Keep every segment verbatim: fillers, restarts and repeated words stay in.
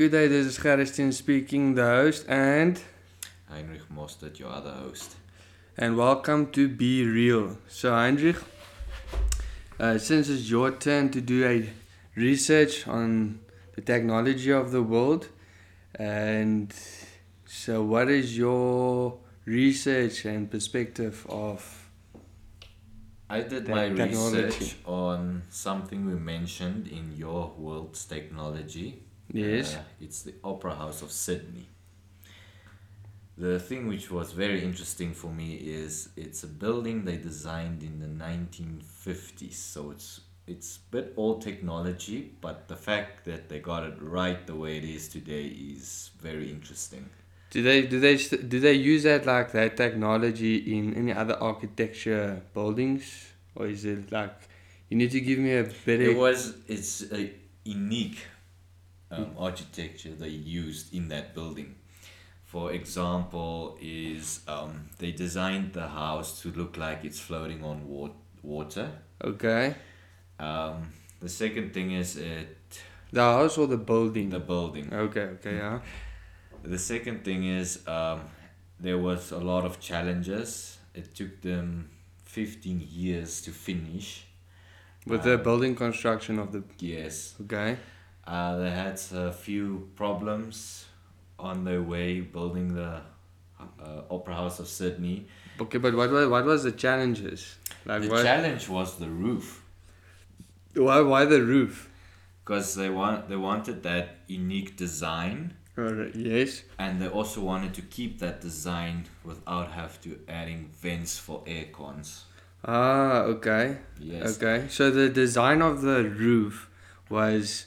Good day, this is Gareth Stien speaking, the host, and Heinrich Mostert, your other host. And welcome to Be Real. So Heinrich, uh, since it's your turn to do a research on the technology of the world, and so what is your research and perspective of I did te- my technology. Research on something we mentioned in your world's technology. Yes. Uh, it's the Opera House of Sydney. The thing which was very interesting for me is it's a building they designed in the nineteen fifties. So it's it's a bit old technology, but the fact that they got it right the way it is today is very interesting. Do they do they do they use that like that technology in any other architecture buildings, or is it like you need to give me a better? It was it's a unique. Um, architecture they used in that building. For example, is um, they designed the house to look like it's floating on wa- water. Okay. Um, the second thing is it... The house or the building? The building. Okay, okay, yeah. The second thing is um, there was a lot of challenges. It took them fifteen years to finish. With um, the building construction of the... Yes. Okay. Uh, they had a few problems on their way building the uh, Opera House of Sydney. Okay, but what were, what was the challenges? Like the what? Challenge was the roof. Why why the roof? Because they want they wanted that unique design. Uh, yes. And they also wanted to keep that design without have to adding vents for air cons. Ah, okay. Yes. Okay. So the design of the roof was.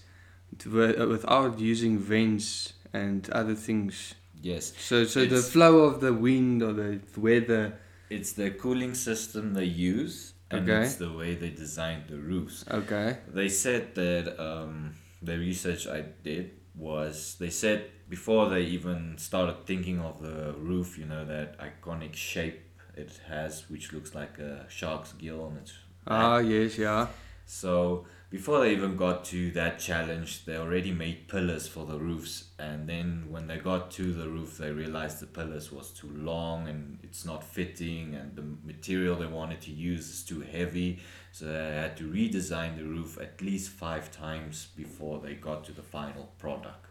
Without using vents and other things. Yes. So so it's, the flow of the wind or the weather. It's the cooling system they use, and okay. It's the way they designed the roofs. Okay. They said that um, the research I did was they said before they even started thinking of the roof, you know, that iconic shape it has, which looks like a shark's gill on its. Ah yes, yeah. So. Before they even got to that challenge, they already made pillars for the roofs, and then when they got to the roof, they realized the pillars was too long and it's not fitting, and the material they wanted to use is too heavy, so they had to redesign the roof at least five times before they got to the final product.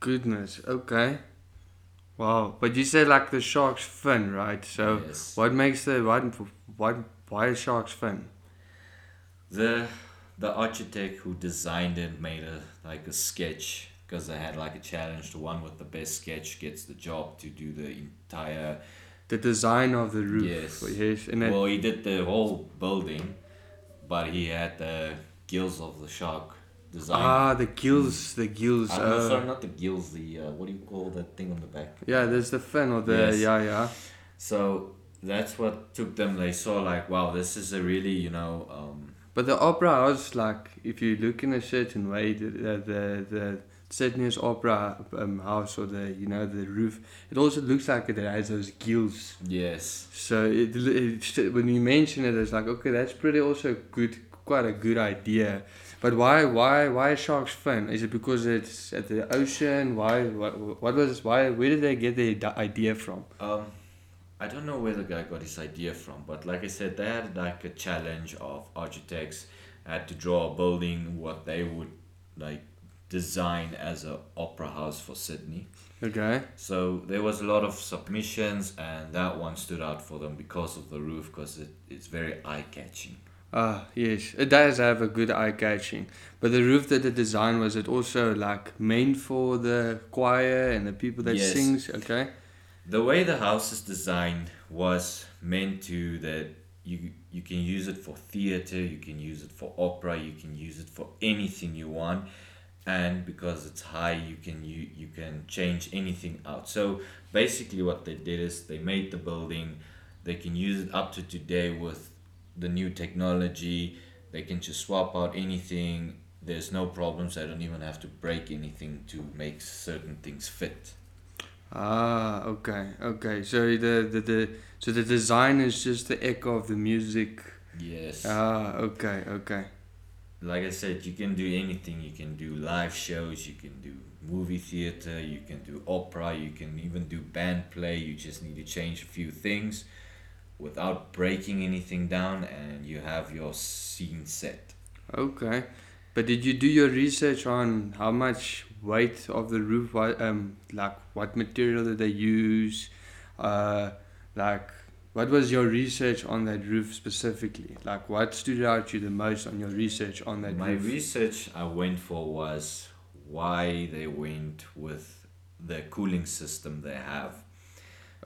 Goodness, okay. Wow, but you said like the shark's fin, right? So yes. What makes the, why, why, why a shark's fin? The... The architect who designed it made a like a sketch because they had like a challenge. The one with the best sketch gets the job to do the entire... The design of the roof. Yes. Yes. And well, he did the whole building, but he had the gills of the shark design. Ah, the gills, the gills. Uh, know, sorry, not the gills, the... Uh, what do you call that thing on the back? Yeah, there's the fin or the... Yes. Yeah, yeah. So that's what took them. They saw like, wow, this is a really, you know... Um, But the Opera House, like, if you look in a certain way, the the, the Sydney's Opera um, House or the, you know, the roof, it also looks like it has those gills. Yes. So it, it when you mention it, it's like, okay, that's pretty also good, quite a good idea. But why why why a shark's fin? Is it because it's at the ocean? Why what what was why where did they get the idea from? Um, I don't know where the guy got his idea from, but like I said, they had like a challenge of architects had to draw a building what they would like design as an opera house for Sydney. Okay. So there was a lot of submissions, and that one stood out for them because of the roof, because it, it's very eye-catching. Ah, yes. It does have a good eye-catching. But the roof that they designed, was it also like meant for the choir and the people that yes. sings? Okay. The way the house is designed was meant to that you you can use it for theater, you can use it for opera, you can use it for anything you want, and because it's high, you can you, you can change anything out. So basically what they did is they made the building, they can use it up to today with the new technology, they can just swap out anything, there's no problems, I don't even have to break anything to make certain things fit. Ah, okay, okay. So the, the, the so the design is just the echo of the music. Yes. Ah, okay, okay. Like I said, you can do anything. You can do live shows, you can do movie theater, you can do opera, you can even do band play. You just need to change a few things without breaking anything down, and you have your scene set. Okay. But did you do your research on how much weight of the roof, um, like what material did they use? Uh, like, what was your research on that roof specifically? Like, what stood out to you the most on your research on that My roof? My research I went for was why they went with the cooling system they have.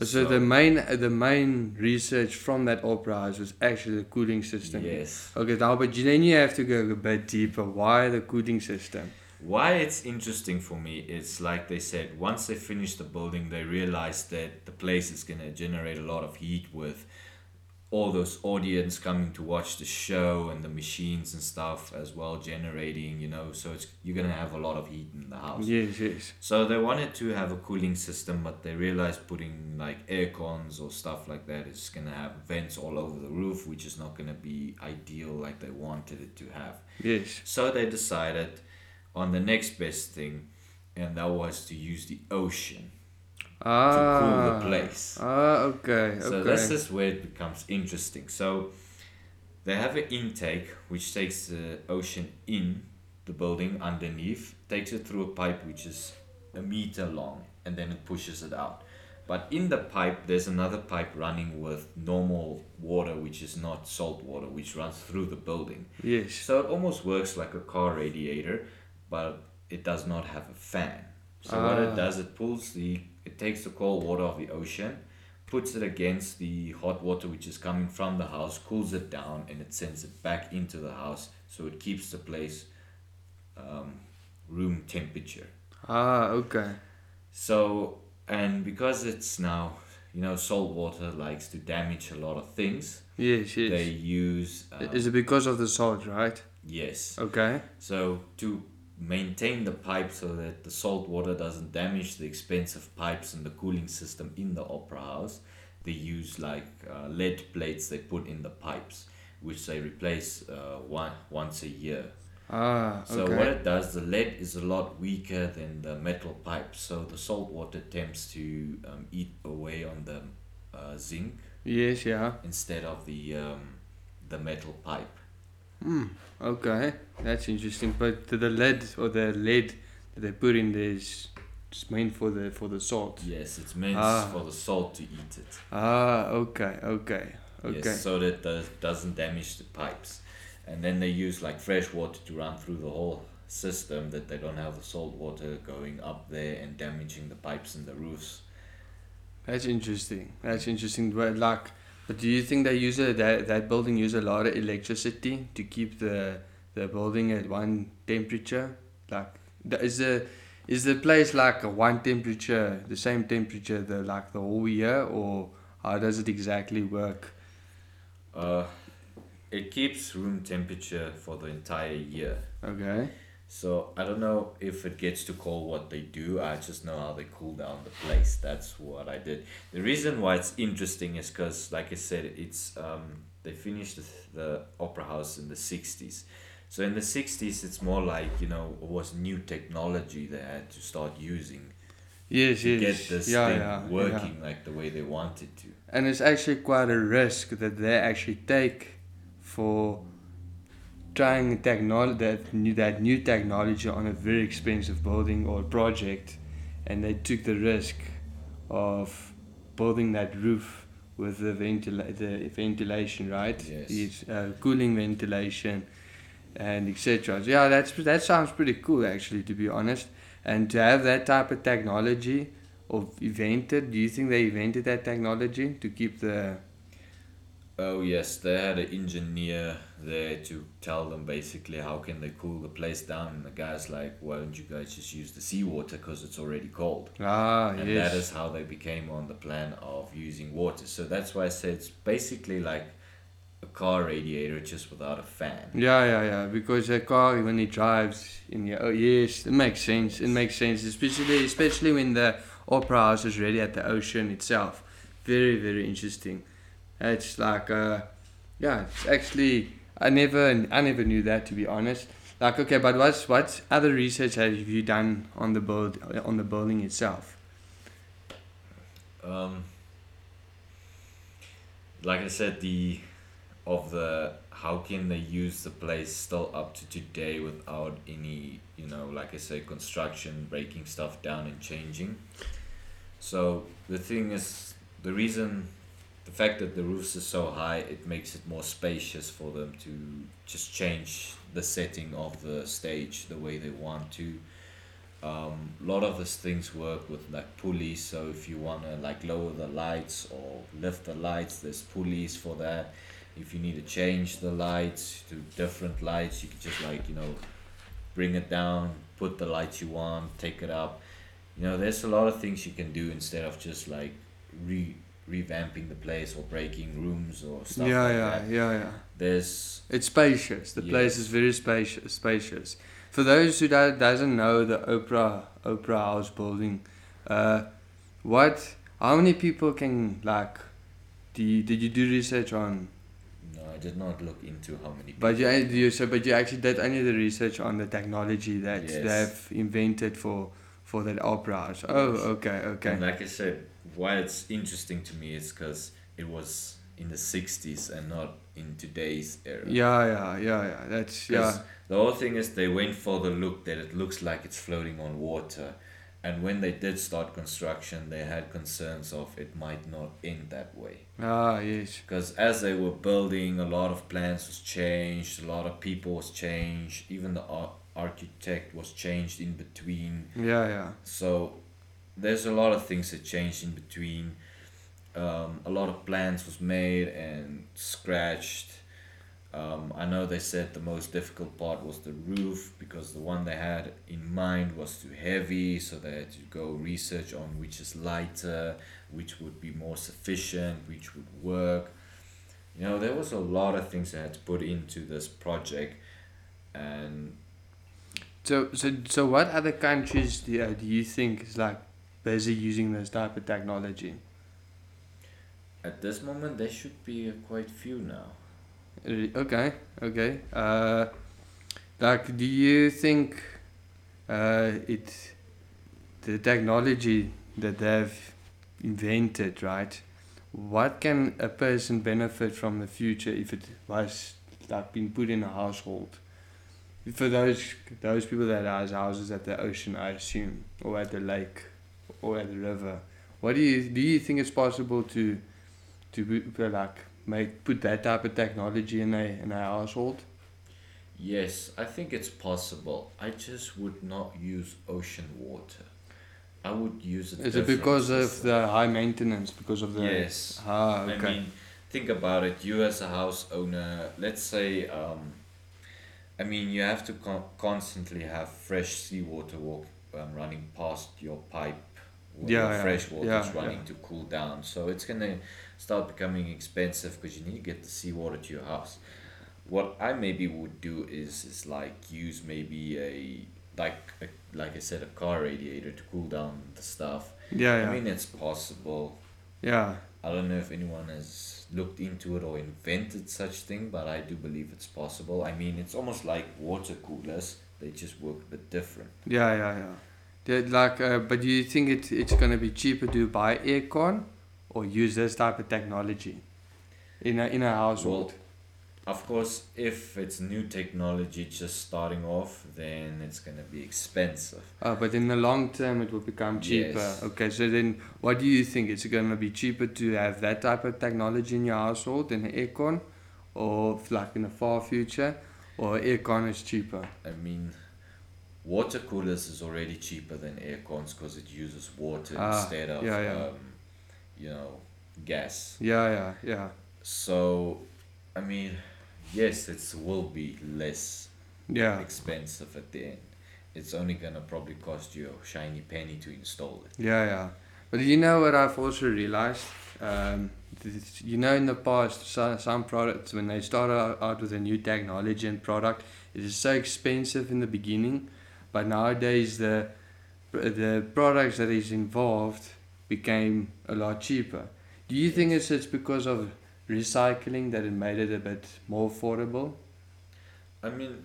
So, so the main the main research from that opera house was actually the cooling system. Yes. Okay, now but then you have to go a bit deeper. Why the cooling system? Why it's interesting for me, it's like they said, once they finished the building, they realized that the place is going to generate a lot of heat with all those audience coming to watch the show and the machines and stuff as well generating, you know, so it's you're going to have a lot of heat in the house. Yes, yes. So they wanted to have a cooling system, but they realized putting like air cons or stuff like that is going to have vents all over the roof, which is not going to be ideal like they wanted it to have. Yes. So they decided on the next best thing, and that was to use the ocean ah, to cool the place. Ah, okay, so okay. This is where it becomes interesting. So they have an intake which takes the ocean in the building underneath, takes it through a pipe which is a meter long, and then it pushes it out. But in the pipe, there's another pipe running with normal water, which is not salt water, which runs through the building. Yes. So it almost works like a car radiator, but it does not have a fan. So ah. what it does, it pulls the, it takes the cold water of the ocean, puts it against the hot water which is coming from the house, cools it down, and it sends it back into the house. So it keeps the place um, room temperature. Ah, okay. So, and because it's now, you know, salt water likes to damage a lot of things. Yes, yes. They use... Um, Is it because of the salt, right? Yes. Okay. So to maintain the pipe so that the salt water doesn't damage the expensive pipes and the cooling system in the opera house, they use like uh, lead plates they put in the pipes, which they replace uh, one once a year. Ah, okay. So what it does, the lead is a lot weaker than the metal pipes, so the salt water tends to um, eat away on the uh, zinc. Yes, yeah. Instead of the um, the metal pipe. Hmm. Okay, that's interesting. But the lead or the lead that they put in there is just meant for the for the salt. Yes, it's meant ah. for the salt to eat it. Ah. Okay. Okay. Okay. Yes, so that does, doesn't damage the pipes, and then they use like fresh water to run through the whole system that they don't have the salt water going up there and damaging the pipes and the roofs. That's interesting. That's interesting. But like. But do you think they use a, that that building use a lot of electricity to keep the the building at one temperature? Like, is the is the place like a one temperature, the same temperature the like the whole year, or how does it exactly work? Uh, it keeps room temperature for the entire year. Okay. So I don't know if it gets too cold what they do. I just know how they cool down the place. That's what I did. The reason why it's interesting is because, like I said, it's um they finished the, the opera house in the sixties. So in the sixties, it's more like, you know, it was new technology they had to start using. Yes, to yes. get this yeah, thing yeah, working yeah. like the way they wanted to. And it's actually quite a risk that they actually take for trying technolo- that, new, that new technology on a very expensive building or project, and they took the risk of building that roof with the, ventila- the ventilation, right? Yes. It's, uh, cooling ventilation and et cetera. So yeah, that's that sounds pretty cool actually, to be honest. And to have that type of technology of invented, do you think they invented that technology to keep the... Oh yes, they had an engineer there to tell them basically how can they cool the place down, and the guy's like, why don't you guys just use the seawater because it's already cold. Ah, and yes. That is how they became on the plan of using water. So that's why I said it's basically like a car radiator just without a fan. Yeah, yeah, yeah, because a car when it drives in the... Oh yes, it makes sense, it makes sense, especially, especially when the opera house is really at the ocean itself. Very, very interesting. It's like, uh, yeah, it's actually, I never, I never knew that, to be honest. Like, okay, but what's what other research have you done on the build on the building itself? Um, like I said, the of the how can they use the place still up to today without any, you know, like I say, construction, breaking stuff down and changing. So the thing is, the reason, the fact that the roofs are so high, it makes it more spacious for them to just change the setting of the stage the way they want to. Um, a lot of these things work with like pulleys, so if you want to like lower the lights or lift the lights, there's pulleys for that. If you need to change the lights to different lights, you can just like, you know, bring it down, put the lights you want, take it up. You know, there's a lot of things you can do instead of just like re revamping the place or breaking rooms or stuff yeah, like yeah, that. Yeah, yeah, yeah. There's it's spacious. The yeah. place is very spacious. Spacious. For those who do, doesn't know the Opera Opera House building, uh, what? How many people can like? Do you, did you do research on? No, I did not look into how many people. But you, you so but you actually did only the research on the technology that yes. they've invented for. For that opera house. Oh, okay, okay. And like I said, why it's interesting to me is because it was in the sixties and not in today's era. Yeah, yeah, yeah, yeah. That's yeah. The whole thing is they went for the look that it looks like it's floating on water, and when they did start construction, they had concerns of it might not end that way. Ah, yes. Because as they were building, a lot of plans was changed, a lot of people was changed, even the art. architect was changed in between. Yeah, yeah. So there's a lot of things that changed in between. Um, a lot of plans was made and scratched. Um, I know they said the most difficult part was the roof because the one they had in mind was too heavy, so they had to go research on which is lighter, which would be more sufficient, which would work. You know, there was a lot of things they had to put into this project. And So so so, what other countries do you, do you think is like busy using this type of technology? At this moment, there should be quite few now. Okay, okay. Uh, like, do you think uh, it the technology that they've invented, right? What can a person benefit from the future if it was like been put in a household? For those those people that has houses at the ocean, I assume, or at the lake, or at the river, what do you do? You think it's possible to, to like make put that type of technology in a in a household? Yes, I think it's possible. I just would not use ocean water. I would use it. Is it because of the high maintenance? Because of the yes. Ah, okay. I mean, think about it. You as a house owner, let's say. Um, I mean, you have to con- constantly have fresh seawater walk, um, running past your pipe or yeah, your fresh water yeah, is running yeah. to cool down. So it's going to start becoming expensive because you need to get the seawater to your house. What I maybe would do is, is like use maybe a, like a, like I said, a car radiator to cool down the stuff. Yeah, yeah. I mean, it's possible. Yeah. I don't know if anyone has looked into it or invented such thing, but I do believe it's possible. I mean, it's almost like water coolers. They just work a bit different. Yeah, yeah, yeah. They're like, uh, but do you think it, it's going to be cheaper to buy aircon or use this type of technology in a, in a household? Well, of course, if it's new technology just starting off, then it's going to be expensive. Oh, but in the long term, it will become cheaper. Yes. Okay, so then what do you think? Is it going to be cheaper to have that type of technology in your household, in an aircon, or like in the far future, or aircon is cheaper? I mean, water coolers is already cheaper than aircons because it uses water ah, instead of, yeah, yeah. Um, you know, gas. Yeah, yeah, yeah. So, I mean... Yes, it will be less yeah. expensive at the end. It's only going to probably cost you a shiny penny to install it. Yeah, yeah. But you know what I've also realized? Um, th- you know, in the past, so, some products, when they start out, out with a new technology and product, it is so expensive in the beginning. But nowadays, the the products that is involved became a lot cheaper. Do you yes. think it's, it's because of... recycling that it made it a bit more affordable? I mean,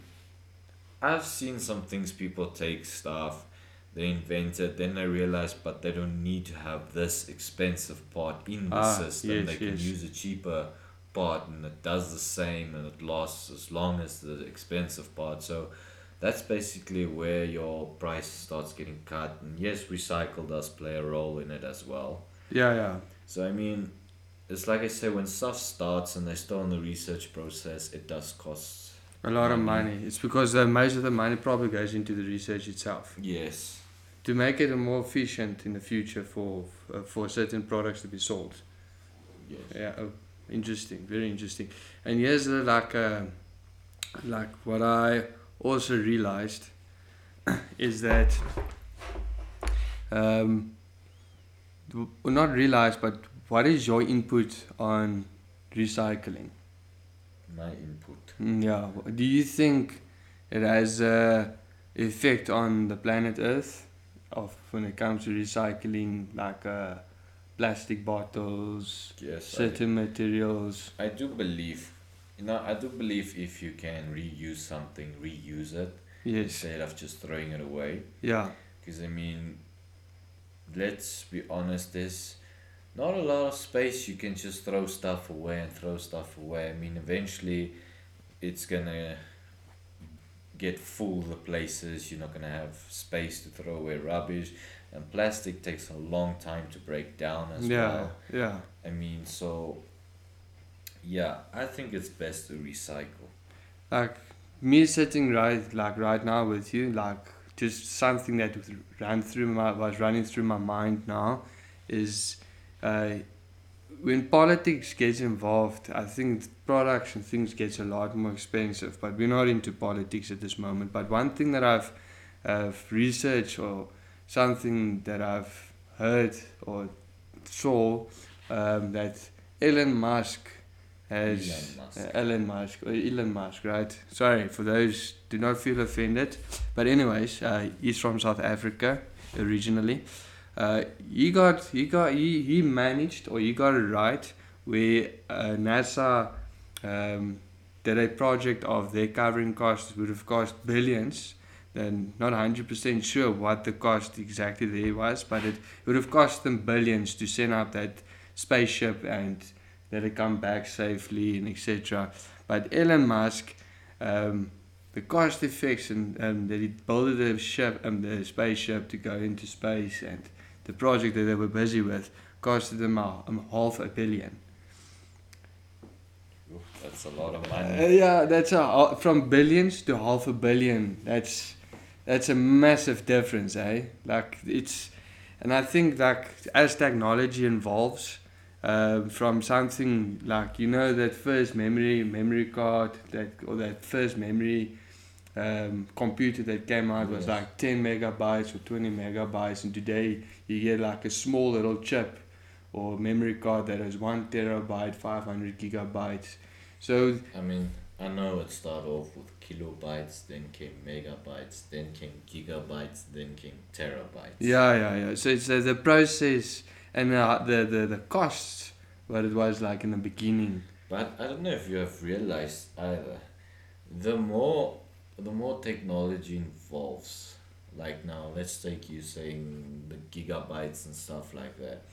I've seen some things, people take stuff, they invent it, then they realize, but they don't need to have this expensive part in the ah, system. Yes, they can yes. use a cheaper part and it does the same and it lasts as long as the expensive part. So that's basically where your price starts getting cut. And yes, recycle does play a role in it as well. Yeah, yeah. So, I mean, it's like I say, when stuff starts and they're still in the research process, it does cost a lot of money. It's because the most of the money probably goes into the research itself. Yes. To make it more efficient in the future for uh, for certain products to be sold. Yes. Yeah. Oh, interesting. Very interesting. And here's the, like uh, like what I also realized is that um not realized, but what is your input on recycling? My input. Yeah. Do you think it has a effect on the planet Earth, of when it comes to recycling, like uh, plastic bottles, yes, certain I, materials? I do believe, you know, I do believe if you can reuse something, reuse it yes. instead of just throwing it away. Yeah. Because I mean, let's be honest, this. Not a lot of space, you can just throw stuff away and throw stuff away. I mean, eventually it's gonna get full, the places, you're not gonna have space to throw away rubbish, and plastic takes a long time to break down as yeah, well. Yeah. I mean, so yeah, I think it's best to recycle. Like me sitting right like right now with you, like just something that ran through my was running through my mind now is Uh, when politics gets involved, I think products and things gets a lot more expensive, but we're not into politics at this moment. But one thing that I've uh, researched, or something that I've heard or saw, um, that Elon Musk has Elon Musk. Uh, Elon Musk or Elon Musk, right? Sorry for those, do not feel offended. But anyways, uh, he's from South Africa originally. Uh, he got he got he, he managed or he got it right where uh, NASA um, did a project of their covering costs would have cost billions. Then not one hundred percent sure what the cost exactly there was, but it would have cost them billions to send up that spaceship and let it come back safely and et cetera. But Elon Musk, um, the cost effects and um, that he built the ship and um, the spaceship to go into space, and the project that they were busy with costed them a, um, half a billion. Oof, that's a lot of money. Uh, yeah, that's a, uh, from billions to half a billion. That's that's a massive difference, eh? Like it's, and I think like as technology evolves, uh, from something like, you know, that first memory memory card that or that first memory. Um, computer that came out yes. was like ten megabytes or twenty megabytes, and today you get like a small little chip or memory card that has one terabyte, five hundred gigabytes. So I mean, I know it started off with kilobytes, then came megabytes, then came gigabytes, then came terabytes. Yeah, yeah, yeah. So it's uh, the process and uh, the, the, the costs, what it was like in the beginning. But I don't know if you have realized either, the more the more technology involves, like now, let's take you saying the gigabytes and stuff like that.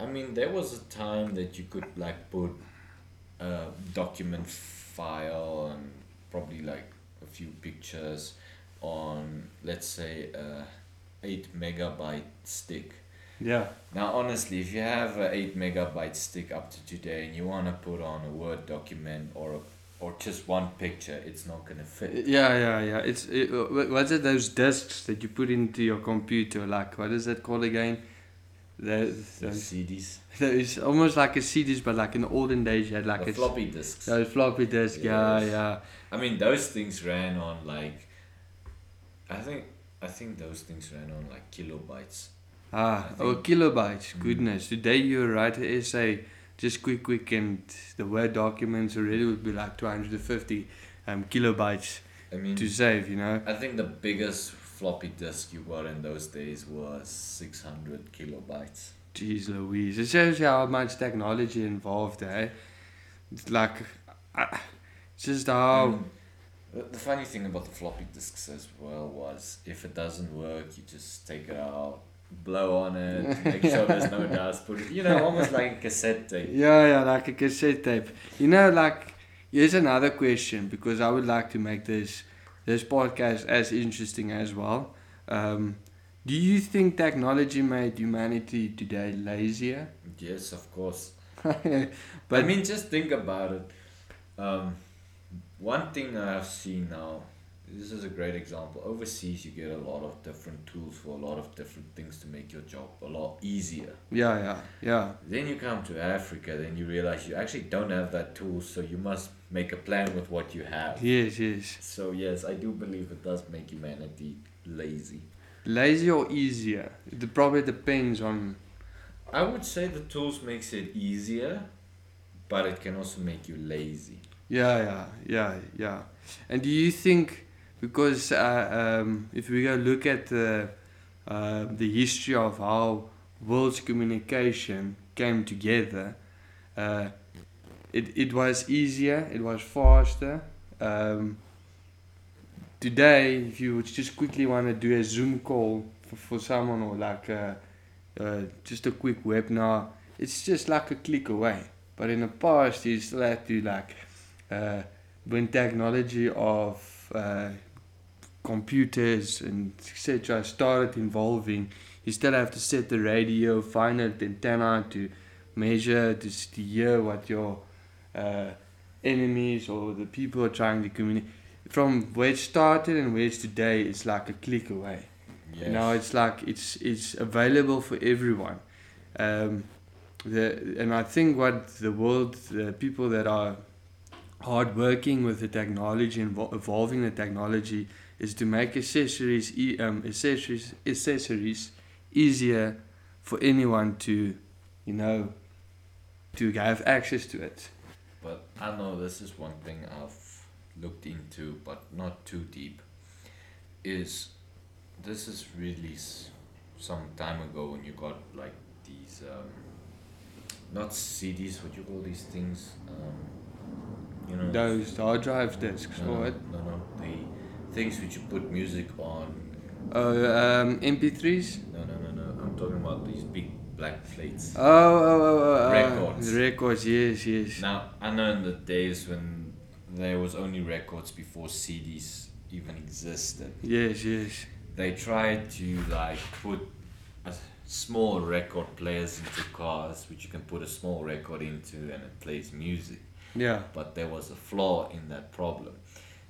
I mean, there was a time that you could like put a document file and probably like a few pictures on, let's say, a eight megabyte stick. Yeah. Now, honestly, if you have an eight megabyte stick up to today and you want to put on a Word document or a or just one picture, it's not gonna fit. Yeah, yeah, yeah. It's it, what's it? Those discs that you put into your computer, like what is that called again? The, the C Ds. It's almost like a C Ds, but like in the olden days, you had like the a floppy discs. Those floppy discs. Yes. Yeah, yeah. I mean, those things ran on like, I think, I think those things ran on like kilobytes. Ah, oh, kilobytes! Mm. Goodness, today you write an essay. Just quick, quick, and the Word documents already would be like two hundred fifty um, kilobytes I mean, to save, you know? I think the biggest floppy disk you got in those days was six hundred kilobytes. Jeez Louise. It shows you how much technology involved, eh? It's like, uh, just how... I mean, The funny thing about the floppy disks as well was, if it doesn't work, you just take it out, blow on it, make yeah. sure there's no dust, put it, you know, almost like a cassette tape. Yeah, yeah, like a cassette tape. You know, like, here's another question, because I would like to make this this podcast as interesting as well. Um, do you think technology made humanity today lazier? Yes, of course. But I mean, just think about it. Um, one thing I've seen now, this is a great example. Overseas, you get a lot of different tools for a lot of different things to make your job a lot easier. Yeah, yeah, yeah. Then you come to Africa, then you realize you actually don't have that tool, so you must make a plan with what you have. Yes, yes. So yes, I do believe it does make humanity lazy. Lazy or easier? It probably depends on... I would say the tools makes it easier, but it can also make you lazy. Yeah, yeah, yeah, yeah. And do you think... Because uh, um, if we go look at the, uh, the history of how world's communication came together, uh, it, it was easier, it was faster. Um, today, if you just quickly want to do a Zoom call for, for someone, or like a, uh, just a quick webinar, it's just like a click away. But in the past, you still had to, like, uh, when technology of Uh, computers and et cetera started involving, you still have to set the radio, find an antenna to measure, to, to hear what your uh, enemies or the people are trying to communicate. From where it started and where it's today, it's like a click away. Yes. Now it's like it's it's available for everyone. Um, the and I think what the world, the people that are hard working with the technology and evolving the technology, is to make accessories, um, accessories, accessories easier for anyone to, you know, to have access to it. But I know this is one thing I've looked into, but not too deep. Is this is really some time ago when you got like these, um, not C Ds, what you call these things. Um, You know, those hard drive discs, no, or what? No, no, the things which you put music on. Oh, um, M P threes? No, no, no, no. I'm talking about these big black plates. Oh, oh, oh, oh. Records. Uh, records, yes, yes. Now, I know in the days when there was only records before C Ds even existed. Yes, yes. They tried to, like, put a small record players into cars, which you can put a small record into and it plays music. Yeah. But there was a flaw in that problem.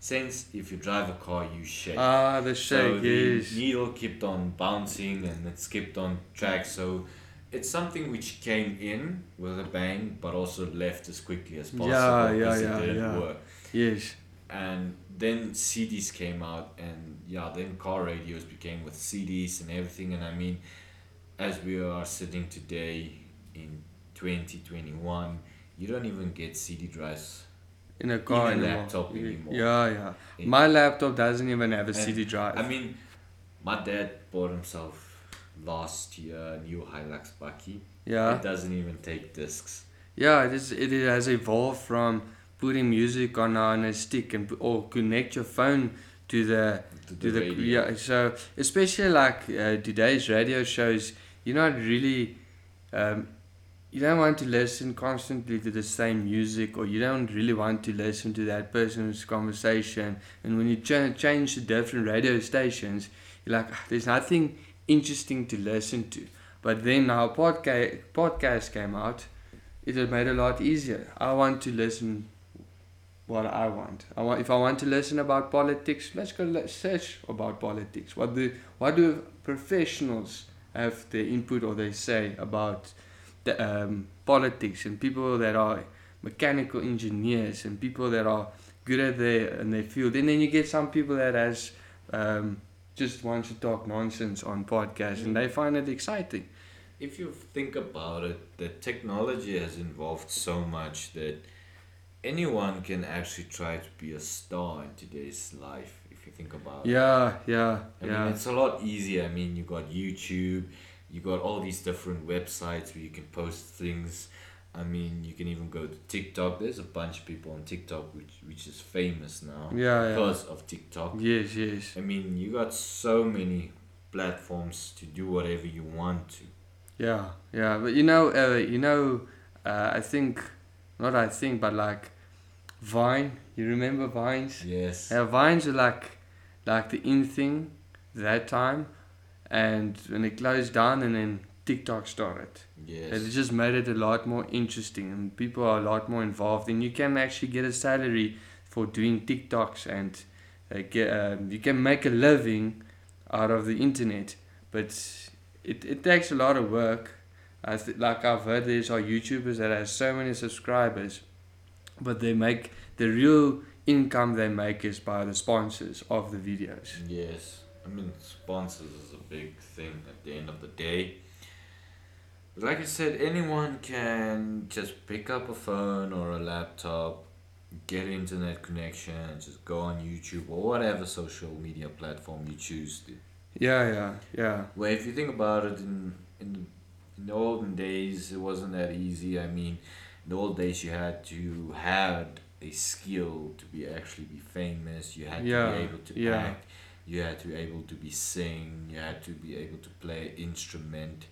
Since if you drive a car, you shake. Ah, the shake, so yes. The needle kept on bouncing and it skipped on track. So it's something which came in with a bang, but also left as quickly as possible. Yeah, yeah, because yeah, it didn't yeah. work. Yes. And then C Ds came out, and yeah, then car radios became with C Ds and everything. And I mean, as we are sitting today in twenty twenty-one, you don't even get C D drives in a car, in a laptop anymore. Yeah, yeah. It, my laptop doesn't even have a C D drive. I mean, my dad bought himself last year a new Hilux bucky. Yeah. It doesn't even take discs. Yeah, it is. It has evolved from putting music on on a stick and or connect your phone to the to, to the, the yeah. So especially like uh, today's radio shows, you're not really. Um, You don't want to listen constantly to the same music, or you don't really want to listen to that person's conversation. And when you ch- change to different radio stations, you're like, there's nothing interesting to listen to. But then now podca- podcasts came out, it made it a lot easier. I want to listen what I want. I want if I want to listen about politics, let's go le- search about politics. What do, what do professionals have their input or they say about Um, politics, and people that are mechanical engineers and people that are good at their in their field, and then you get some people that has um, just wants to talk nonsense on podcasts, and they find it exciting. If you think about it, the technology has evolved so much that anyone can actually try to be a star in today's life. If you think about yeah, it, yeah, I yeah, I mean, it's a lot easier. I mean, you got YouTube. You got all these different websites where you can post things. I mean, you can even go to TikTok. There's a bunch of people on TikTok which which is famous now yeah, because yeah. of TikTok. Yes, yes. I mean, you got so many platforms to do whatever you want to. Yeah, yeah. But you know, uh, you know, uh, I think, not I think, but like Vine. You remember Vines? Yes. Uh, Vines are like, like the in thing that time. And when it closed down and then TikTok started. Yes. It just made it a lot more interesting and people are a lot more involved and you can actually get a salary for doing TikToks and uh, get, uh, you can make a living out of the internet. But it, it takes a lot of work. I th- like I've heard there's our YouTubers that have so many subscribers, but they make the real income they make is by the sponsors of the videos. Yes. I mean, sponsors is a big thing at the end of the day. But like I said, anyone can just pick up a phone or a laptop, get an internet connection, and just go on YouTube or whatever social media platform you choose to. Yeah, yeah, yeah. Well, if you think about it, in, in, in the olden days, it wasn't that easy. I mean, in the old days, you had to had a skill to be actually be famous. You had yeah, to be able to yeah. act. You had to be able to be sing, you had to be able to play instrument,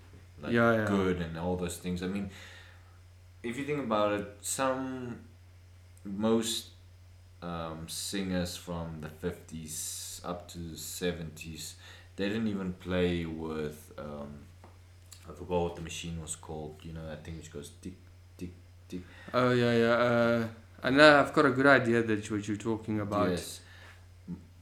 like yeah, yeah. good and all those things. I mean, if you think about it, some, most um, singers from the fifties up to the seventies, they didn't even play with, um, I forgot what the machine was called, you know, that thing which goes tick, tick, tick. Oh, yeah, yeah. Uh, I know, I've got a good idea that what you're talking about. Yes.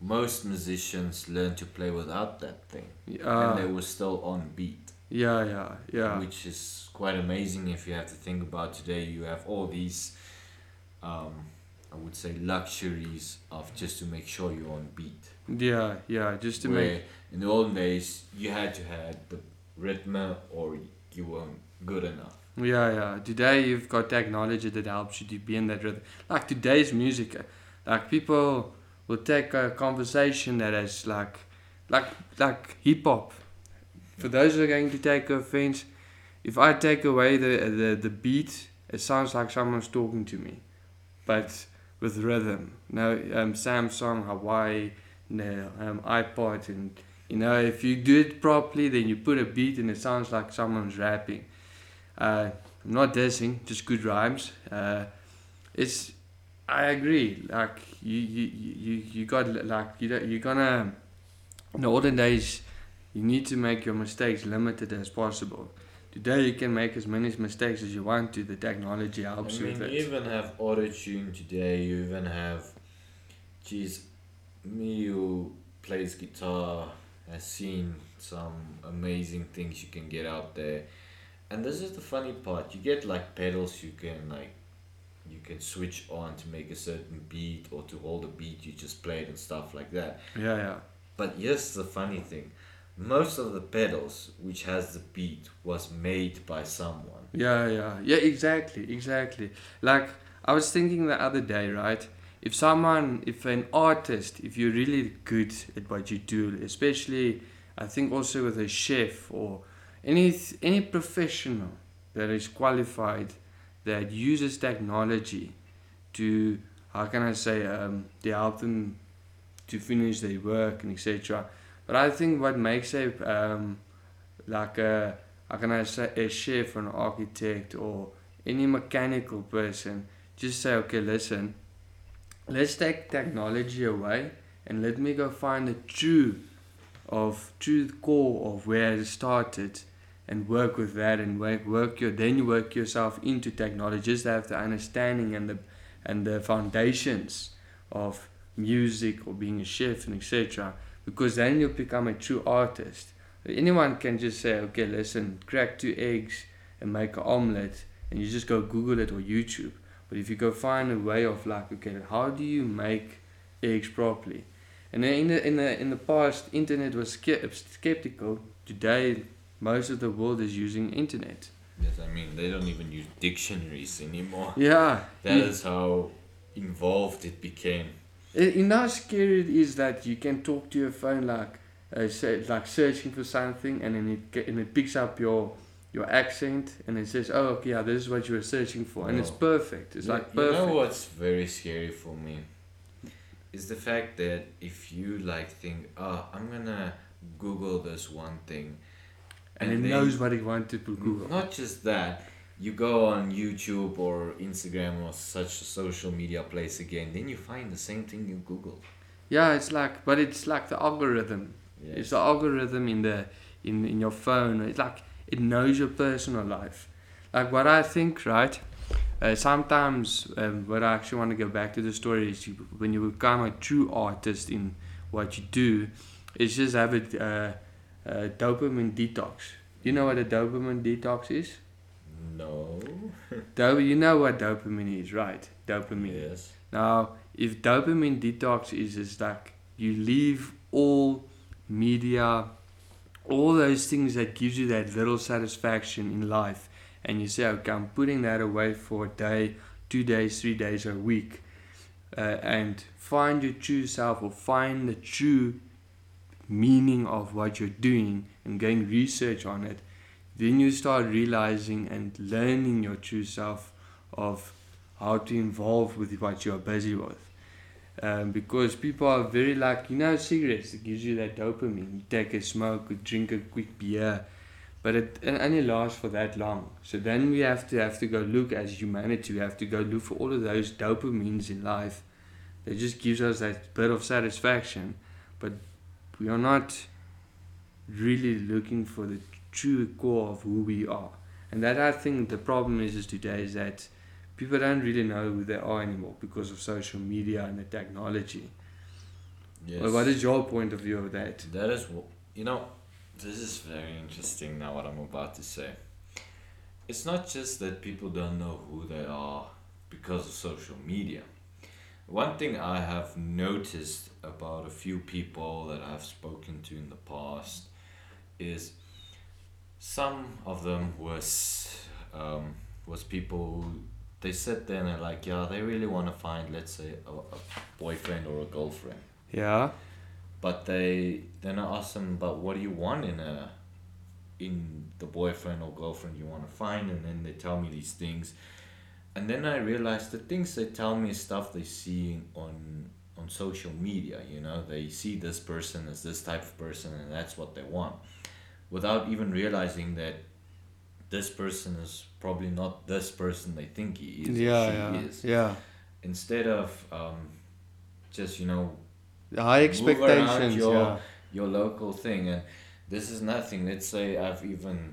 Most musicians learn to play without that thing, uh, and they were still on beat. Yeah, yeah, yeah. Which is quite amazing if you have to think about today. You have all these, um, I would say, luxuries of just to make sure you're on beat. Yeah, yeah, just to Where make... in the old days, you had to have the rhythm or you weren't good enough. Yeah, yeah. Today, you've got technology that helps you to be in that rhythm. Like today's music, like people... We'll take a conversation that is like, like, like hip hop. For those who are going to take offense, if I take away the, the the beat, it sounds like someone's talking to me, but with rhythm. No, um, Samsung, Hawaii, no, um, iPod, and you know, if you do it properly, then you put a beat and it sounds like someone's rapping. Uh, I'm not dissing, just good rhymes. Uh, it's. I agree. Like you, you, you, you got like you don't, you're gonna. In the olden days, you need to make your mistakes limited as possible. Today, you can make as many mistakes as you want to. The technology helps I mean, you with it. You even have auto-tune today. You even have, geez, me who plays guitar has seen some amazing things you can get out there, and this is the funny part. You get like pedals you can like. You can switch on to make a certain beat or to hold a beat you just played and stuff like that. Yeah, yeah. But here's the funny thing. Most of the pedals which has the beat was made by someone. Yeah, yeah. Yeah, exactly, exactly. Like, I was thinking the other day, right? If someone, if an artist, if you're really good at what you do, especially, I think also with a chef or any any professional that is qualified that uses technology to, how can I say, um, to help them to finish their work and et cetera. But I think what makes a, um, like a, how can I say, a chef or an architect or any mechanical person, just say, okay, listen, let's take technology away and let me go find the true of, true core of where it started. And work with that, and work, work your. Then you work yourself into technologies that have the understanding and the, and the foundations of music or being a chef and et cetera. Because then you'll become a true artist. Anyone can just say, okay, listen, crack two eggs and make an omelette, and you just go Google it or YouTube. But if you go find a way of like, okay, how do you make eggs properly? And in the in the in the past, internet was skeptical. Today. Most of the world is using internet. Yes, I mean, they don't even use dictionaries anymore. Yeah. That yeah. is how involved it became. It, you know how scary it is that you can talk to your phone like uh, say, like searching for something and then it, and it picks up your your accent, and it says, oh yeah, this is what you were searching for, and no. it's perfect. It's you, like perfect. You know what's very scary for me is the fact that if you like think, oh, I'm gonna Google this one thing, and, and it knows what it wanted to Google. Not just that, you go on YouTube or Instagram or such a social media place again, then you find the same thing you Google. Yeah, it's like, but it's like the algorithm. Yes. It's the algorithm in the in in your phone. It's like it knows your personal life. Like what I think, right? Uh, sometimes um, what I actually want to go back to the story is you, when you become a true artist in what you do, is just have a, uh, a dopamine detox. You know what a dopamine detox is? No. Do- you know what dopamine is, right? Dopamine. Yes. Now, if dopamine detox is, is like you leave all media, all those things that gives you that little satisfaction in life, and you say, okay, I'm putting that away for a day, two days, three days, a week, uh, and find your true self, or find the true meaning of what you're doing and going research on it, then you start realizing and learning your true self of how to involve with what you're busy with. Um, because people are very like, you know, cigarettes, it gives you that dopamine. You take a smoke, you drink a quick beer, but it, it only lasts for that long. So then we have to have to go look as humanity, we have to go look for all of those dopamines in life that just gives us that bit of satisfaction, but we are not really looking for the true core of who we are. And that, I think, the problem is, is today is that people don't really know who they are anymore because of social media and the technology. Yes. Well, what is your point of view of that? That is, you know, this is very interesting now what I'm about to say. It's not just that people don't know who they are because of social media. One thing I have noticed about a few people that I've spoken to in the past is some of them was um, was people who they sit there and they're like, yeah, they really want to find, let's say, a, a boyfriend or a girlfriend. Yeah. But they then I ask them, but what do you want in a in the boyfriend or girlfriend you want to find? And then they tell me these things. And then I realized the things they tell me is stuff they see on on social media, you know, they see this person as this type of person and that's what they want, without even realizing that this person is probably not this person they think he is. Yeah, she yeah, is. Yeah. Instead of um, just, you know, high expectations, your, yeah. your local thing. And this is nothing. Let's say I've even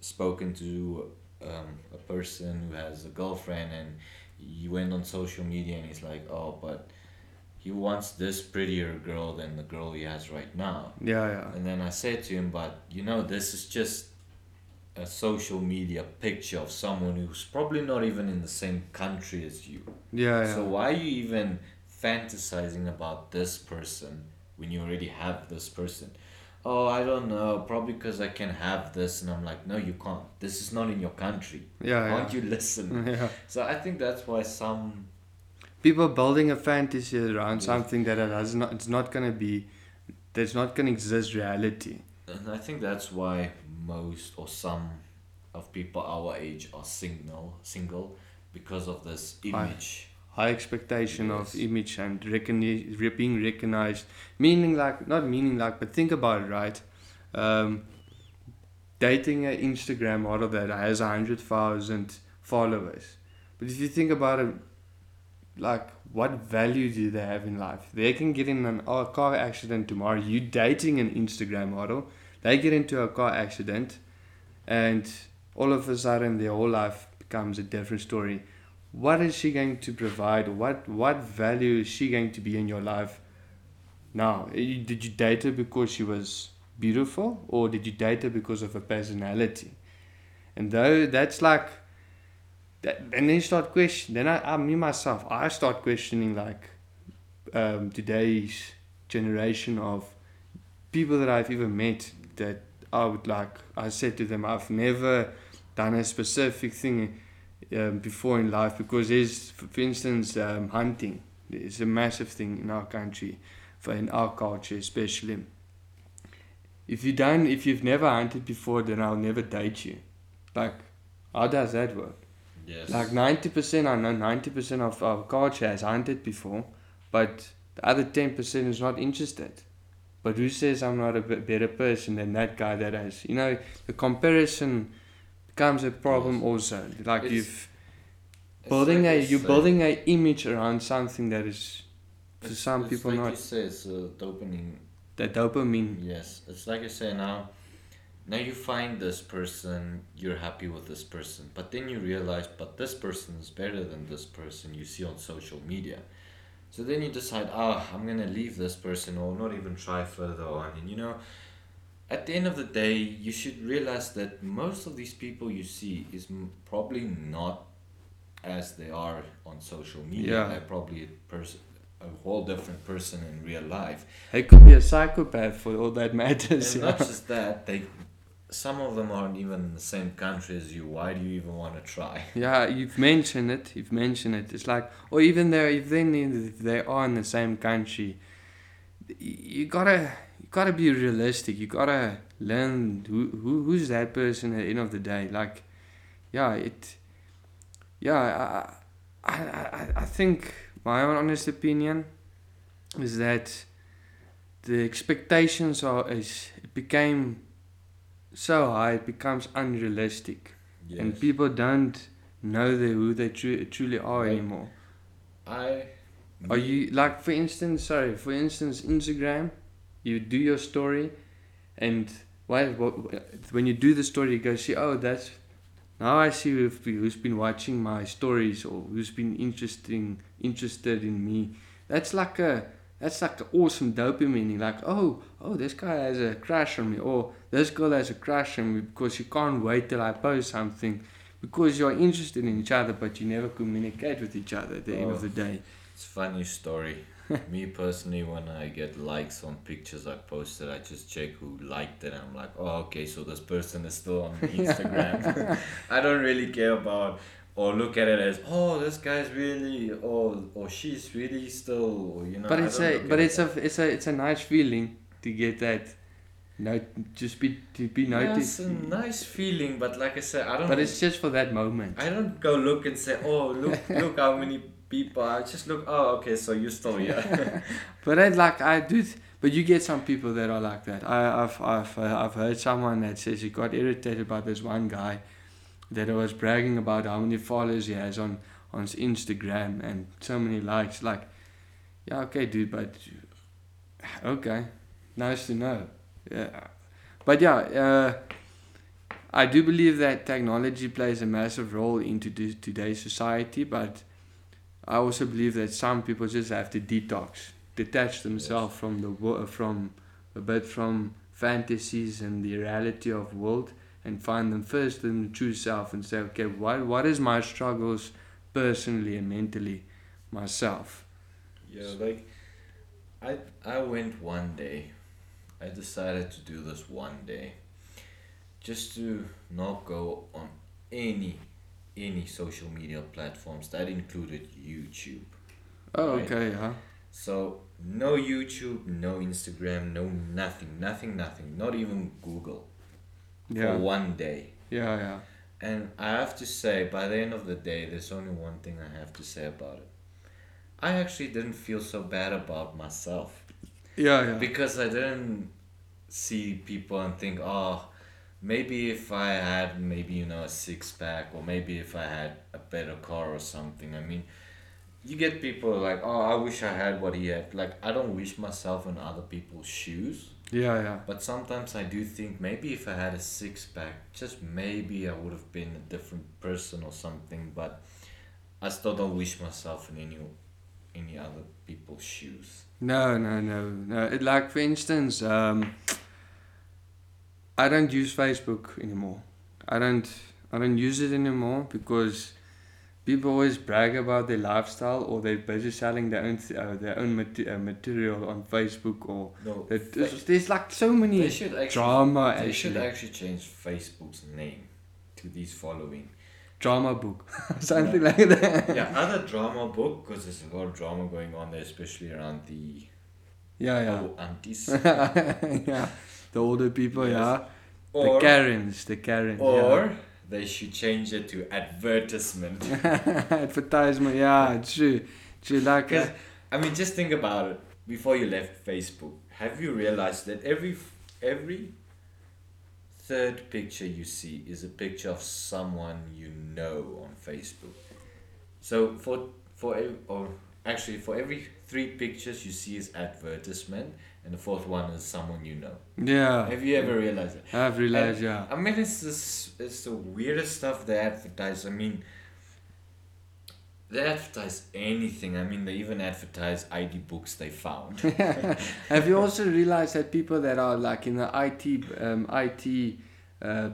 spoken to um, a person who has a girlfriend and he went on social media and he's like, oh, but he wants this prettier girl than the girl he has right now. Yeah, yeah. And then I said to him, but, you know, this is just a social media picture of someone who's probably not even in the same country as you. Yeah, yeah. So why are you even fantasizing about this person when you already have this person? Oh, I don't know, probably because I can have this. And I'm like, no, you can't. This is not in your country. Yeah, can't yeah. you listen? Yeah. So I think that's why some people are building a fantasy around yes. something that it has not, it's not going to be, that's not going to exist reality. And I think that's why most or some of people our age are single, single because of this image. High, high expectation yes. of image and recogni- being recognized. Meaning like, not meaning like, but think about it, right? Um, dating an Instagram model that has one hundred thousand followers. But if you think about it, like, what value do they have in life? They can get in an, a car accident tomorrow. You dating an Instagram model, they get into a car accident, and all of a sudden their whole life becomes a different story. What is she going to provide? What what value is she going to be in your life now? Did you date her because she was beautiful, or did you date her because of her personality? And though that's like, that, and then you start question. Then I, I, me myself, I start questioning like um, today's generation of people that I've even met that I would like. I said to them, I've never done a specific thing um, before in life because there's, for instance, um, hunting. It's a massive thing in our country, for in our culture especially. If you don't, if you've never hunted before, then I'll never date you. Like, how does that work? Yes. Like ninety percent, I know ninety percent of our car has hunted before, but the other ten percent is not interested. But who says I'm not a b- better person than that guy that has? You know, the comparison becomes a problem yes. also. Like it's, you've building like a you're building a image around something that is for some it's people like not. You say it's uh, dopamine. The dopamine. Yes, it's like you say now. Now you find this person, you're happy with this person, but then you realize, but this person is better than this person you see on social media. So then you decide, ah, oh, I'm gonna leave this person or not even try further on. And you know, at the end of the day, you should realize that most of these people you see is probably not as they are on social media. Yeah. They're probably a person, a whole different person in real life. They could be a psychopath for all that matters. And yeah. not just that, they. Some of them aren't even in the same country as you. Why do you even want to try? Yeah, you've mentioned it. You've mentioned it. It's like, or even there, if they if they are in the same country, you gotta you gotta be realistic. You gotta learn who, who who's that person at the end of the day. Like, yeah, it, yeah, I I I, I think my own honest opinion is that the expectations are is it became. so high it becomes unrealistic, yes. and people don't know the, who they tru- truly are like, anymore. I are you like for instance? Sorry, for instance, Instagram. You do your story, and well, when you do the story, you go see. Oh, that's now I see who's been watching my stories or who's been interesting interested in me. That's like a. That's like an awesome dopamine, like, oh, oh, this guy has a crush on me, or this girl has a crush on me, because you can't wait till I post something, because you're interested in each other, but you never communicate with each other at the oh, end of the day. It's a funny story. Me personally, when I get likes on pictures I posted, I just check who liked it, and I'm like, oh, okay, so this person is still on Instagram. I don't really care about Or look at it as, oh, this guy's really, or or she's really still, or, you know. But it's a, but it's it. a, it's a, it's a nice feeling to get that, no, just be to be noticed. Yeah, it's a nice feeling, but like I said, I don't. But it's just for that moment. I don't go look and say, oh, look, look how many people. I just look, oh, okay, so you're still here. But I like I do, but you get some people that are like that. I, I've, I've, uh, I've heard someone that says he got irritated by this one guy. That I was bragging about how many followers he has on, on his Instagram and so many likes. Like, yeah, okay, dude, but okay, nice to know. Yeah. But yeah, uh, I do believe that technology plays a massive role into t- today's society, but I also believe that some people just have to detox, detach themselves yes. from the wo- from a bit from fantasies and the reality of the world. And find them first in the true self and say, okay, what what is my struggles personally and mentally myself? Yeah, like I I went one day. I decided to do this one day. Just to not go on any any social media platforms. That included YouTube. Oh, right? Okay, yeah. So no YouTube, no Instagram, no nothing, nothing, nothing, not even Google. Yeah. For one day. Yeah, yeah. And I have to say, by the end of the day, there's only one thing I have to say about it. I actually didn't feel so bad about myself. Yeah, yeah. Because I didn't see people and think, oh, maybe if I had maybe, you know, a six pack, or maybe if I had a better car or something. I mean, you get people like, oh, I wish I had what he had. Like, I don't wish myself in other people's shoes. Yeah, yeah. But sometimes I do think maybe if I had a six pack, just maybe I would have been a different person or something. But I still don't wish myself in any, any other people's shoes. No, no, no, no. It, like for instance, um, I don't use Facebook anymore. I don't, I don't use it anymore because people always brag about their lifestyle, or they're busy selling their own uh, their own mat- uh, material on Facebook, or no, that there's, there's like so many they should actually, drama. They actually. should actually change Facebook's name to these following drama book, something yeah. like that. Yeah, other drama book, because there's a lot of drama going on there, especially around the yeah yeah oh, aunties, yeah, the older people, yes. yeah, or, the Karens, the Karens, or. Yeah. they should change it to advertisement. Advertisement, yeah, true. True, like... Uh, I mean, just think about it. Before you left Facebook, have you realized that every every third picture you see is a picture of someone you know on Facebook? So for for or actually for every three pictures you see is advertisement, and the fourth one is someone you know. Yeah. Have you ever realized that? I've realized, and, yeah. I mean, it's this it's the weirdest stuff they advertise. I mean, they advertise anything. I mean, they even advertise I D books they found. Have you also realized that people that are like in the I T, um, I T, uh,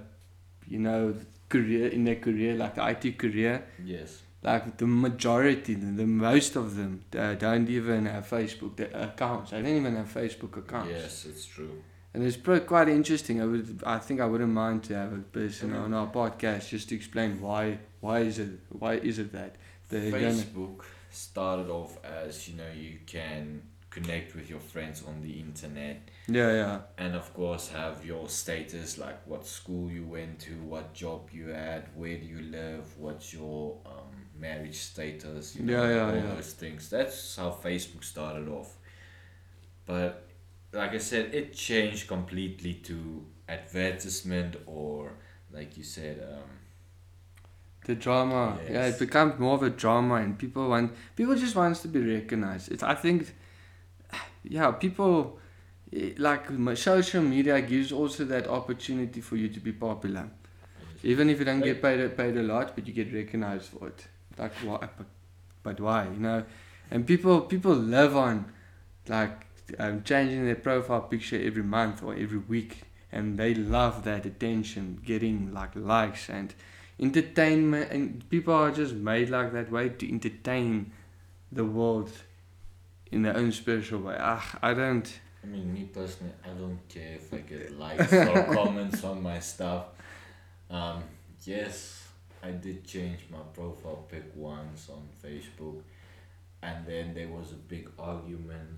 you know, career in their career, like the I T career? Yes. Like the majority, the most of them uh, don't even have Facebook accounts. They don't even have Facebook accounts. Yes, it's true. And it's quite interesting. I would, I think, I wouldn't mind to have a person mm-hmm. on our podcast just to explain why, why is it, why is it that they Facebook started off as, you know, you can connect with your friends on the internet. Yeah, yeah. And of course, have your status, like what school you went to, what job you had, where do you live, what's your um. marriage status, you know, yeah, yeah, all yeah. those things. That's how Facebook started off. But like I said, it changed completely to advertisement, or like you said, um, the drama. Yes. Yeah, it becomes more of a drama, and people want people just wants to be recognized. It's I think, yeah, people like social media gives also that opportunity for you to be popular. Even if you don't get paid paid a lot, but you get recognized for it. Like why? But, but why? You know, and people people live on, like um, changing their profile picture every month or every week, and they love that attention, getting like likes and entertainment. And people are just made like that way to entertain the world in their own special way. Ah, I don't. I mean, me personally, I don't care if I get likes or comments on my stuff. Um, yes, I did change my profile pic once on Facebook, and then there was a big argument,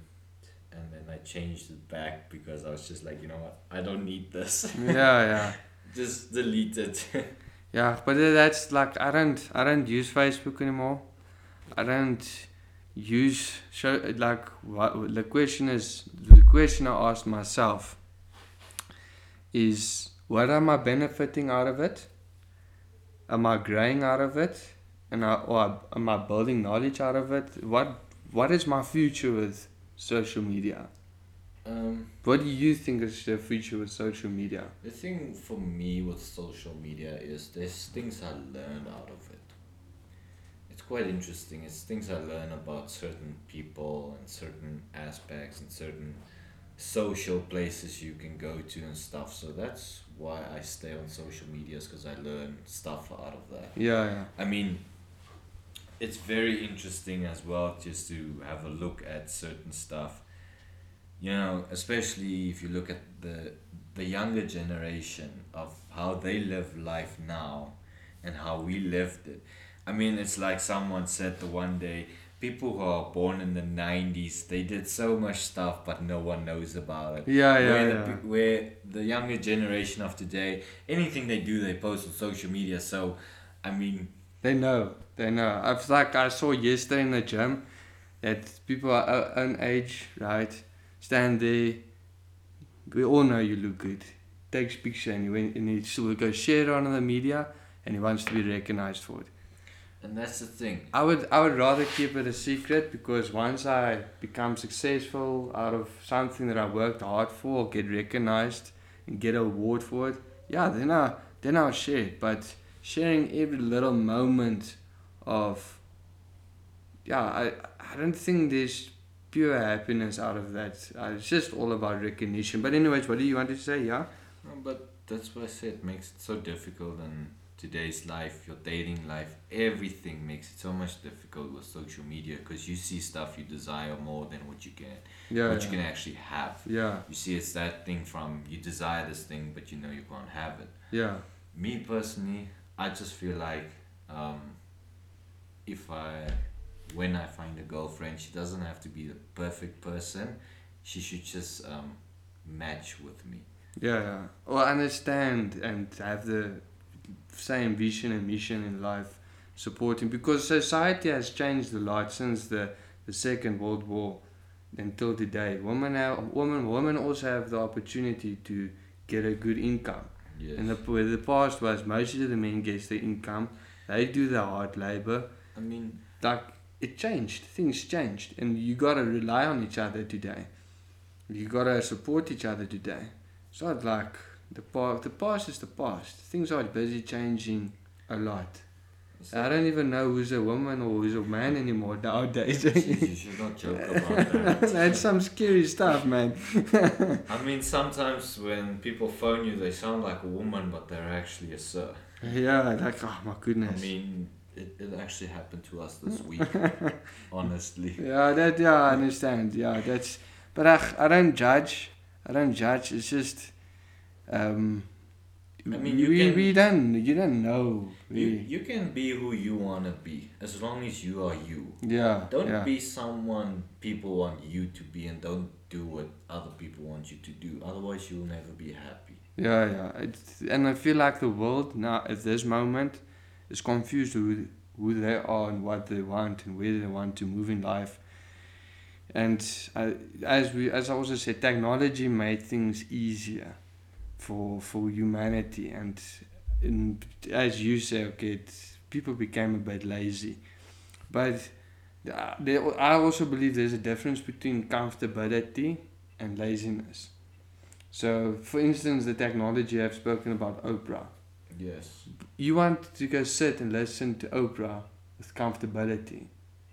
and then I changed it back because I was just like, you know what, I don't need this. Yeah, yeah. Just delete it. Yeah, but that's like, I don't, I don't use Facebook anymore. I don't use, show, like, what, the question is, the question I asked myself is, what am I benefiting out of it? Am I growing out of it? And I, or am I building knowledge out of it? What What is my future with social media? Um, what do you think is the future with social media? The thing for me with social media is there's things I learn out of it. It's quite interesting. It's things I learn about certain people and certain aspects and certain social places you can go to and stuff. So that's why I stay on social media, because I learn stuff out of that. Yeah, yeah. I mean, it's very interesting as well just to have a look at certain stuff. You know, especially if you look at the the younger generation of how they live life now and how we lived it. I mean, it's like someone said the one day, people who are born in the nineties, they did so much stuff, but no one knows about it. Yeah, yeah, where the, yeah. Where the younger generation of today, anything they do, they post on social media. So, I mean... They know. They know. I was like, I saw yesterday in the gym that people our own age, right, stand there. We all know you look good. Takes picture and he, went, and he still goes share it on the media, and he wants to be recognized for it. And that's the thing. I would I would rather keep it a secret, because once I become successful out of something that I worked hard for, or get recognized and get an award for it, yeah, then I then I'll share it. But sharing every little moment of yeah, I I don't think there's pure happiness out of that. It's just all about recognition. But anyways, what do you want to say? Yeah. No, but that's what I said. It makes it so difficult and. Today's life, your dating life, everything makes it so much difficult with social media, because you see stuff you desire more than what you can yeah, what yeah. you can actually have. Yeah. You see, it's that thing from you desire this thing, but you know you can't have it. Yeah. Me personally, I just feel like um, if I when I find a girlfriend, she doesn't have to be the perfect person. She should just um, match with me. Yeah, yeah. Or understand and have the same vision and mission in life, supporting, because society has changed a lot since the, the Second World War until today. Women have, women women also have the opportunity to get a good income. Yes. And the, where the past was most of the men gets the income, they do the hard labor. I mean, like, it changed, things changed, and you gotta rely on each other today. You gotta support each other today. So I'd like the past. The past is the past. Things are busy changing a lot. So I don't even know who's a woman or who's a man anymore nowadays. Jeez, you should not joke about that. That's some scary stuff, man. I mean, sometimes when people phone you, they sound like a woman, but they're actually a sir. Yeah, like, oh my goodness. I mean, it, it actually happened to us this week, honestly. Yeah, that. Yeah, I understand. Yeah, that's. But I, I don't judge. I don't judge. It's just. Um, I mean, you we, can, we don't, you don't know. We, you, you can be who you want to be, as long as you are you. Yeah. Don't yeah. be someone people want you to be, and don't do what other people want you to do. Otherwise, you'll never be happy. Yeah, yeah. It's, and I feel like the world now, at this moment, is confused with who they are and what they want and where they want to move in life. And I, as we, as I also said, technology made things easier for for humanity, and, and as you say, okay, it's, people became a bit lazy. But they, I also believe there's a difference between comfortability and laziness. So, for instance, the technology I've spoken about, Oprah. Yes. You want to go sit and listen to Oprah with comfortability.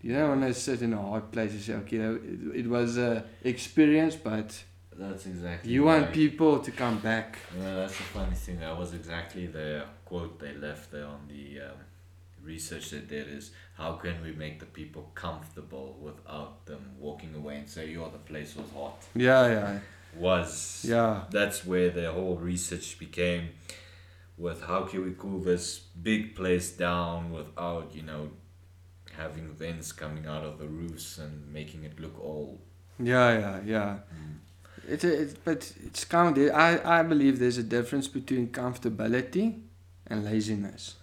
You don't want to sit in a hard place and say, okay, it, it was an experience, but... That's exactly You right. want people to come back. No, that's the funny thing. That was exactly the quote they left there on the um, research they did, is how can we make the people comfortable without them walking away and say, yo, the place was hot. Yeah, yeah. Was. Yeah. That's where their whole research became with how can we cool this big place down without, you know, having vents coming out of the roofs and making it look old. Yeah, yeah, yeah. Mm. It's a, it's, but it's counted. I, I believe there's a difference between comfortability and laziness.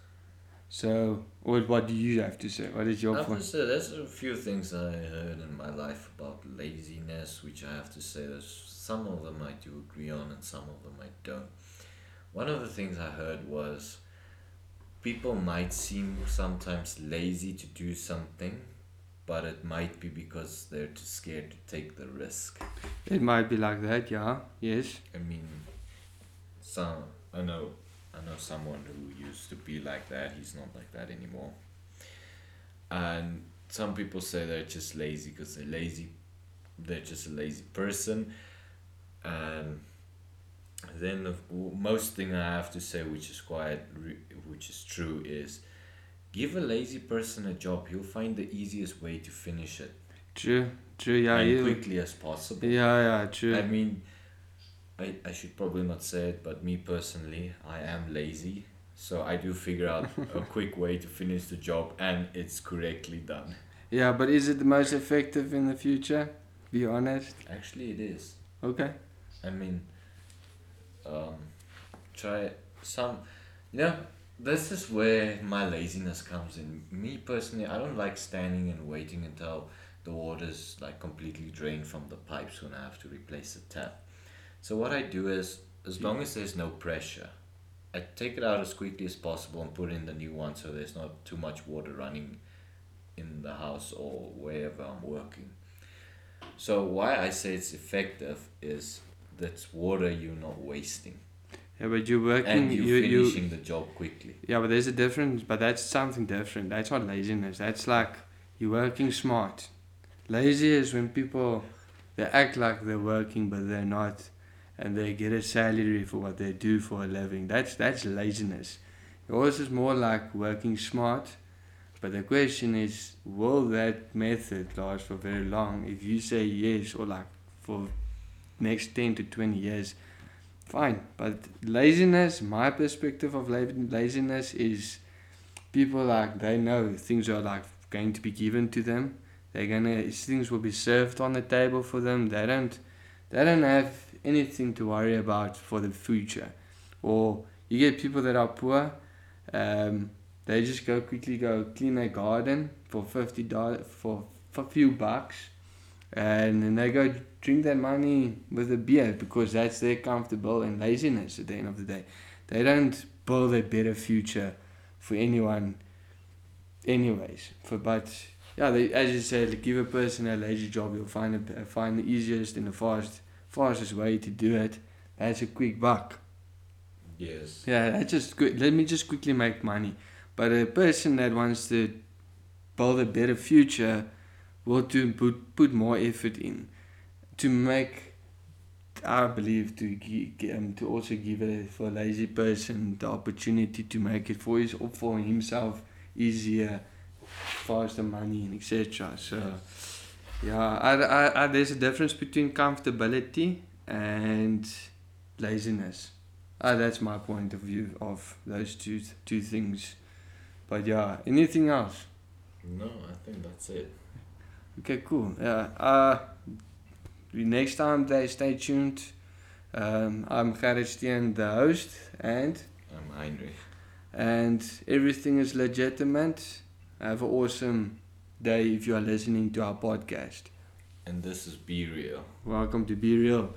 So, or what do you have to say? What is your I point? Say, there's a few things I heard in my life about laziness, which I have to say that some of them I do agree on and some of them I don't. One of the things I heard was people might seem sometimes lazy to do something, but it might be because they're too scared to take the risk. It might be like that, yeah. Yes. I mean, some I know, I know someone who used to be like that. He's not like that anymore. And some people say they're just lazy because they're lazy. They're just a lazy person. And then the most thing I have to say, which is quite, which is true, is. Give a lazy person a job, he'll find the easiest way to finish it. True, true, yeah. And yeah. quickly as possible. Yeah, yeah, true. I mean, I, I should probably not say it, but me personally, I am lazy. So I do figure out a quick way to finish the job and it's correctly done. Yeah, but is it the most effective in the future? Be honest. Actually, it is. Okay. I mean, um, try some, you know, this is where my laziness comes in. Me personally, I don't like standing and waiting until the water's like completely drained from the pipes when I have to replace the tap. So what I do is, as long as there's no pressure, I take it out as quickly as possible and put in the new one so there's not too much water running in the house or wherever I'm working. So why I say it's effective is that's water you're not wasting. Yeah, but you're working... And you're you, finishing you, the job quickly. Yeah, but there's a difference, but that's something different. That's not laziness. That's like you're working smart. Lazy is when people, they act like they're working, but they're not, and they get a salary for what they do for a living. That's that's laziness. Yours is more like working smart, but the question is, will that method last for very long? If you say yes, or like for next ten to twenty years... Fine, but laziness, my perspective of laziness is people like, they know things are like going to be given to them. They're gonna, things will be served on the table for them. They don't, they don't have anything to worry about for the future. Or you get people that are poor Um, they just go quickly go clean their garden for fifty dollars for a few bucks, and then they go drink that money with a beer because that's their comfortable and laziness. At the end of the day, they don't build a better future for anyone. Anyways, for but yeah, they, as you said, like, give a person a lazy job, you'll find a, find the easiest and the fast fastest way to do it. That's a quick buck. Yes. Yeah, that's just good. Let me just quickly make money. But a person that wants to build a better future will to put put more effort in to make. I believe to give, um, to also give a for a lazy person the opportunity to make it for his or for himself easier, faster money and et cetera. So, yes. yeah, I, I, I, there's a difference between comfortability and laziness. Uh, that's my point of view of those two two things. But yeah, anything else? No, I think that's it. Okay, cool. Yeah. Uh, next time, they stay tuned. Um, I'm Gareth Stien, the host, and I'm Heinrich. And everything is legitimate. Have an awesome day if you are listening to our podcast. And this is Be Real. Welcome to Be Real.